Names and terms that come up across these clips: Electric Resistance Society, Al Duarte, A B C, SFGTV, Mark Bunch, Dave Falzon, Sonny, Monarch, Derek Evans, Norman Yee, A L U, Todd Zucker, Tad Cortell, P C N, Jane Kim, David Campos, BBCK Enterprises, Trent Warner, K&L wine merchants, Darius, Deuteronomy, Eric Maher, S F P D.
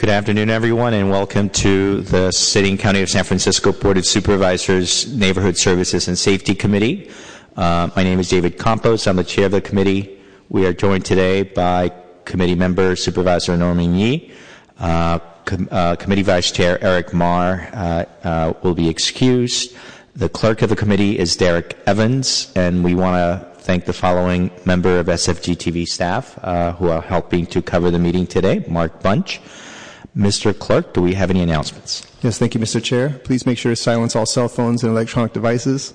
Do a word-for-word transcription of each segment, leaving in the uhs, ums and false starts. Good afternoon, everyone, and welcome to the City and County of San Francisco Board of Supervisors Neighborhood Services and Safety Committee. Uh, my name is David Campos. I'm the chair of the committee. We are joined today by committee member Supervisor Norman Yee. Uh, com- uh, committee Vice Chair Eric Maher uh, uh, will be excused. The clerk of the committee is Derek Evans, and we want to thank the following member of S F G T V staff uh, who are helping to cover the meeting today, Mark Bunch. Mister Clerk, do we have any announcements? Yes, thank you, Mister Chair. Please make sure to silence all cell phones and electronic devices.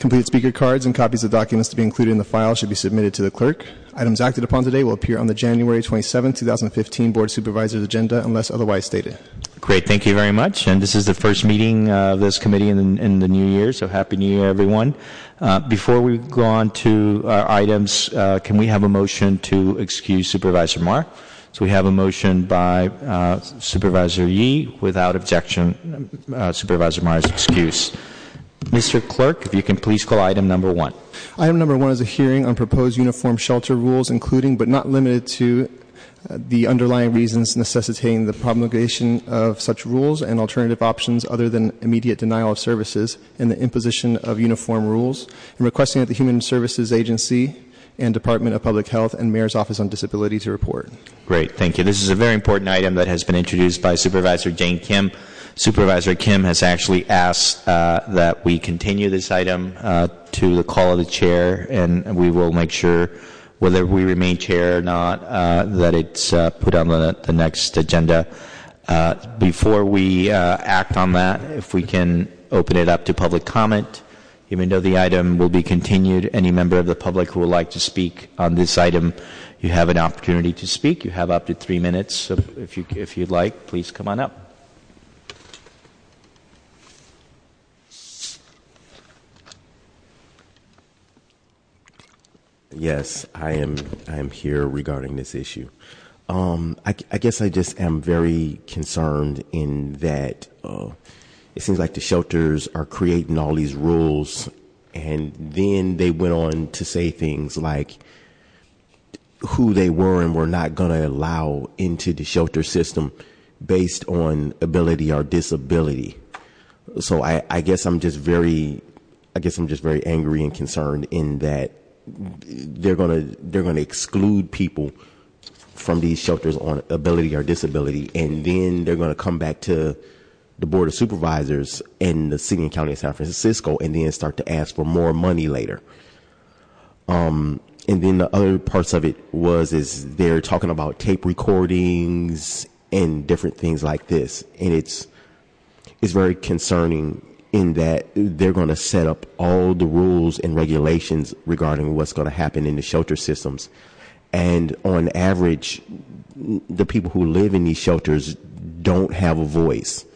Complete speaker cards and copies of documents to be included in the file should be submitted to the clerk. Items acted upon today will appear on the January twenty-seventh, twenty fifteen Board of Supervisors agenda unless otherwise stated. Great, thank you very much. And this is the first meeting of this committee in the, in the new year, so Happy New Year, everyone. Uh, before we go on to our items, uh, can we have a motion to excuse Supervisor Maher? So we have a motion by uh, Supervisor Yee. Without objection, uh, Supervisor Maher's excuse. Mister Clerk, if you can please call item number one. Item number one is a hearing on proposed uniform shelter rules, including but not limited to uh, the underlying reasons necessitating the promulgation of such rules and alternative options other than immediate denial of services and the imposition of uniform rules, and requesting that the Human Services Agency and Department of Public Health and Mayor's Office on Disability to report. Great, thank you. This is a very important item that has been introduced by Supervisor Jane Kim. Supervisor Kim has actually asked uh, that we continue this item uh, to the call of the chair, and we will make sure, whether we remain chair or not, uh, that it's uh, put on the, the next agenda. Uh, before we uh, act on that, if we can open it up to public comment. Even though the item will be continued, any member of the public who would like to speak on this item, you have an opportunity to speak. You have up to three minutes. So if you, if you'd like, please come on up. Yes, I am. I am here regarding this issue. Um, I, I guess I just am very concerned in that. Uh, It seems like the shelters are creating all these rules, and then they went on to say things like who they were and were not going to allow into the shelter system based on ability or disability. So I, I guess I'm just very, I guess I'm just very angry and concerned in that they're going to they're going to exclude people from these shelters on ability or disability, and then they're going to come back to the Board of Supervisors and the City and County of San Francisco and then start to ask for more money later. Um, and then the other parts of it was, is they're talking about tape recordings and different things like this. And it's, it's very concerning in that they're going to set up all the rules and regulations regarding what's going to happen in the shelter systems. And on average, the people who live in these shelters don't have a voice.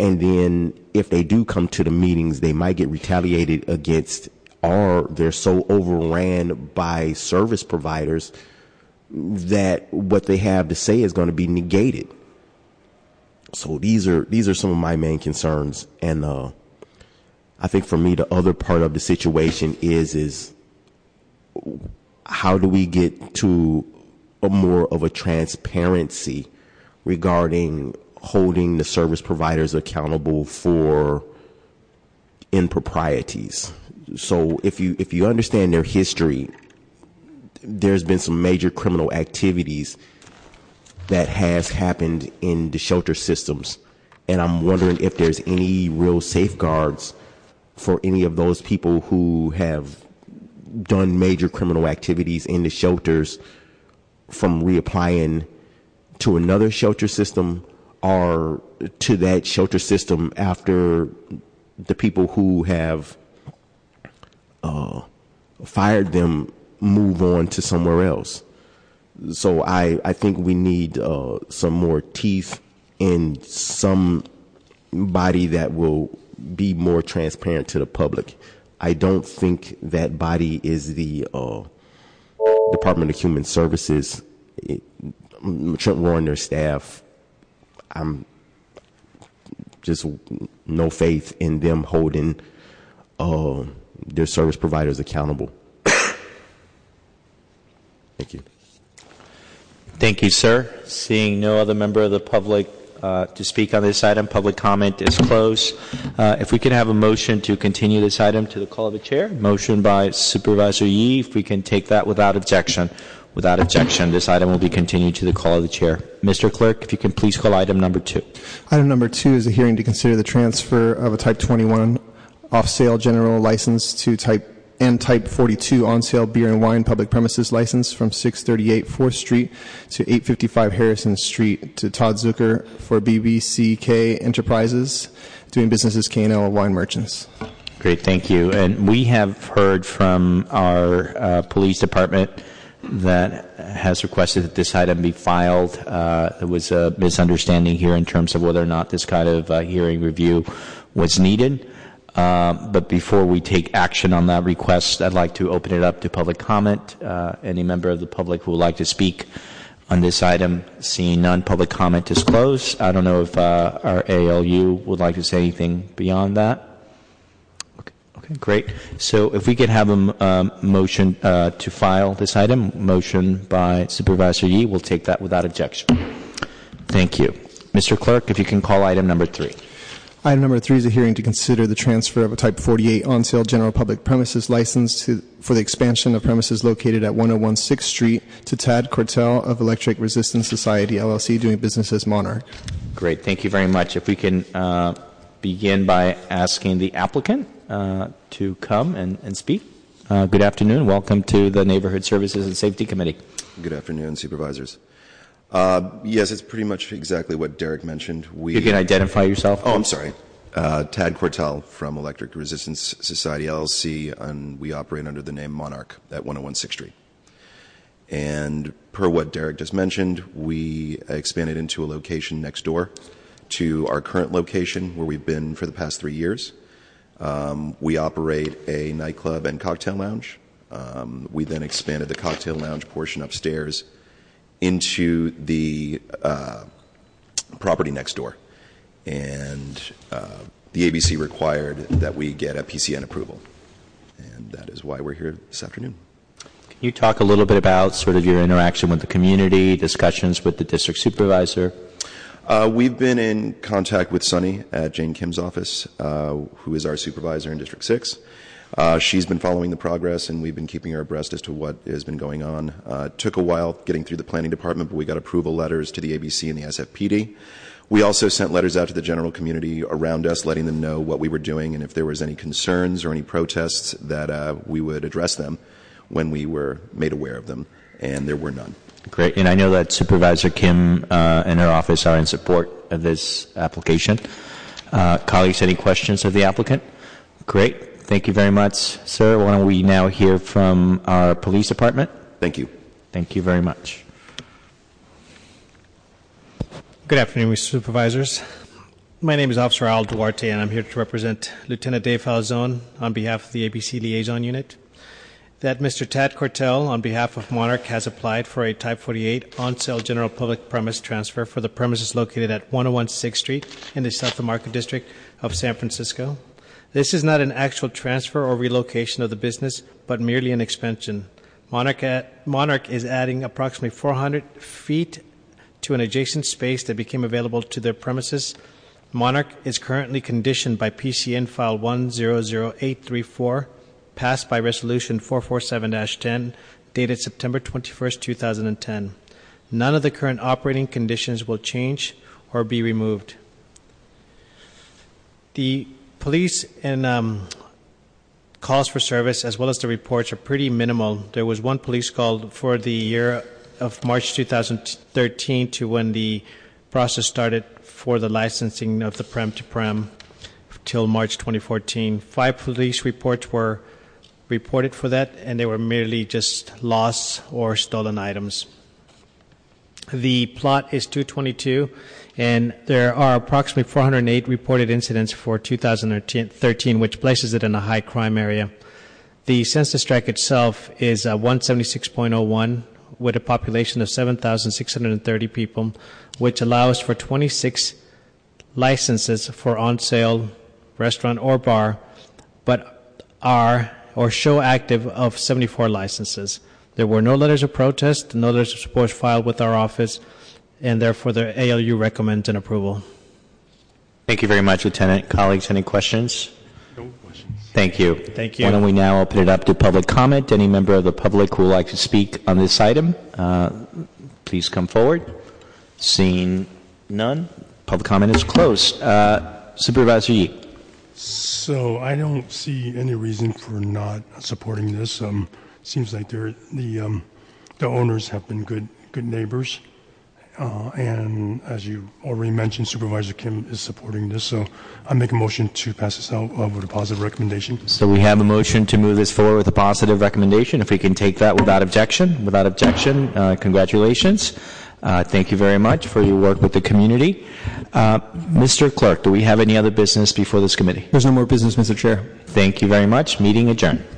And then if they do come to the meetings, they might get retaliated against, or they're so overran by service providers that what they have to say is going to be negated. So these are these are some of my main concerns. And uh, I think for me, the other part of the situation is, is how do we get to a more of a transparency regarding holding the service providers accountable for improprieties. So if you if you understand their history, there's been some major criminal activities that has happened in the shelter systems. And I'm wondering if there's any real safeguards for any of those people who have done major criminal activities in the shelters from reapplying to another shelter system, are to that shelter system after the people who have uh, fired them move on to somewhere else. So I, I think we need uh, some more teeth and somebody that will be more transparent to the public. I don't think that body is the uh, Department of Human Services, it, Trent Warner staff. I'm just no faith in them holding uh, their service providers accountable. Thank you. Thank you, sir. Seeing no other member of the public uh, to speak on this item, public comment is closed. Uh, if we can have a motion to continue this item to the call of the chair. Motion by Supervisor Yee. If we can take that without objection. Without objection, this item will be continued to the call of the chair. Mister Clerk, if you can please call item number two. Item number two is a hearing to consider the transfer of a Type twenty-one off-sale general license to Type and Type forty-two on-sale beer and wine public premises license from six thirty-eight fourth Street to eight fifty-five Harrison Street to Todd Zucker for B B C K Enterprises, doing business as K and L Wine Merchants. Great, thank you. And we have heard from our uh, police department that has requested that this item be filed. Uh, there was a misunderstanding here in terms of whether or not this kind of uh, hearing review was needed. Uh, but before we take action on that request, I'd like to open it up to public comment. Uh, any member of the public who would like to speak on this item, seeing none, public comment is closed. I don't know if uh, our A L U would like to say anything beyond that. Okay, great. So if we could have a um, motion uh, to file this item, motion by Supervisor Yee, we'll take that without objection. Thank you. Mister Clerk, if you can call item number three. Item number three is a hearing to consider the transfer of a Type forty-eight on-sale general public premises license to, for the expansion of premises located at one oh one sixth Street to Tad Cortell of Electric Resistance Society, L L C, doing business as Monarch. Great. Thank you very much. If we can uh, begin by asking the applicant Uh, to come and, and speak. Uh, good afternoon. Welcome to the Neighborhood Services and Safety Committee. Good afternoon, Supervisors. Uh, yes, it's pretty much exactly what Derek mentioned. We, you can identify yourself. Oh, I'm sorry. Uh, Tad Cortell from Electric Resistance Society, L L C, and we operate under the name Monarch at one oh one sixth Street. And per what Derek just mentioned, we expanded into a location next door to our current location where we've been for the past three years. Um, we operate a nightclub and cocktail lounge. Um, we then expanded the cocktail lounge portion upstairs into the uh, property next door. And uh, the A B C required that we get a P C N approval. And that is why we're here this afternoon. Can you talk a little bit about sort of your interaction with the community, discussions with the district supervisor? Uh, we've been in contact with Sonny at Jane Kim's office, uh, who is our supervisor in District six. Uh, she's been following the progress, and we've been keeping her abreast as to what has been going on. Uh, it took a while getting through the planning department, but we got approval letters to the A B C and the S F P D. We also sent letters out to the general community around us, letting them know what we were doing, and if there was any concerns or any protests, that uh, we would address them when we were made aware of them, and there were none. Great. And I know that Supervisor Kim uh, and her office are in support of this application. Uh, colleagues, any questions of the applicant? Great. Thank you very much, sir. Why don't we now hear from our police department? Thank you. Thank you very much. Good afternoon, Mister Supervisors. My name is Officer Al Duarte, and I'm here to represent Lieutenant Dave Falzon on behalf of the A B C Liaison Unit. That Mister Tad Cortell, on behalf of Monarch, has applied for a Type forty-eight on-sale general public premise transfer for the premises located at one oh one sixth Street in the South of Market District of San Francisco. This is not an actual transfer or relocation of the business, but merely an expansion. Monarch, at, Monarch is adding approximately four hundred feet to an adjacent space that became available to their premises. Monarch is currently conditioned by P C N File one zero zero eight three four, passed by Resolution four forty-seven dash ten, dated September twenty-first, two thousand ten. None of the current operating conditions will change or be removed. The police and um, calls for service, as well as the reports, are pretty minimal. There was one police call for the year of March two thousand thirteen to when the process started for the licensing of the prem to prem till March twenty fourteen. Five police reports were reported for that, and they were merely just lost or stolen items. The plot is two twenty-two, and there are approximately four hundred eight reported incidents for two thousand thirteen, which places it in a high crime area. The census tract itself is uh, one seventy-six point oh one, with a population of seven thousand six hundred thirty people, which allows for twenty-six licenses for on-sale restaurant or bar, but are or show active of seventy-four licenses. There were no letters of protest, no letters of support filed with our office, and therefore the A L U recommends an approval. Thank you very much, Lieutenant. Colleagues, any questions? No questions. Thank you. Thank you. Why don't we now open it up to public comment? Any member of the public who would like to speak on this item, uh, please come forward. Seeing none, public comment is closed. Uh, Supervisor Yee. So I don't see any reason for not supporting this. Um, seems like they're, the um, the owners have been good good neighbors, uh, and as you already mentioned, Supervisor Kim is supporting this. So I make a motion to pass this out uh, with a positive recommendation. So we have a motion to move this forward with a positive recommendation. If we can take that without objection, without objection, uh, congratulations. Uh, thank you very much for your work with the community. Uh, Mister Clerk, do we have any other business before this committee? There's no more business, Mister Chair. Thank you very much. Meeting adjourned.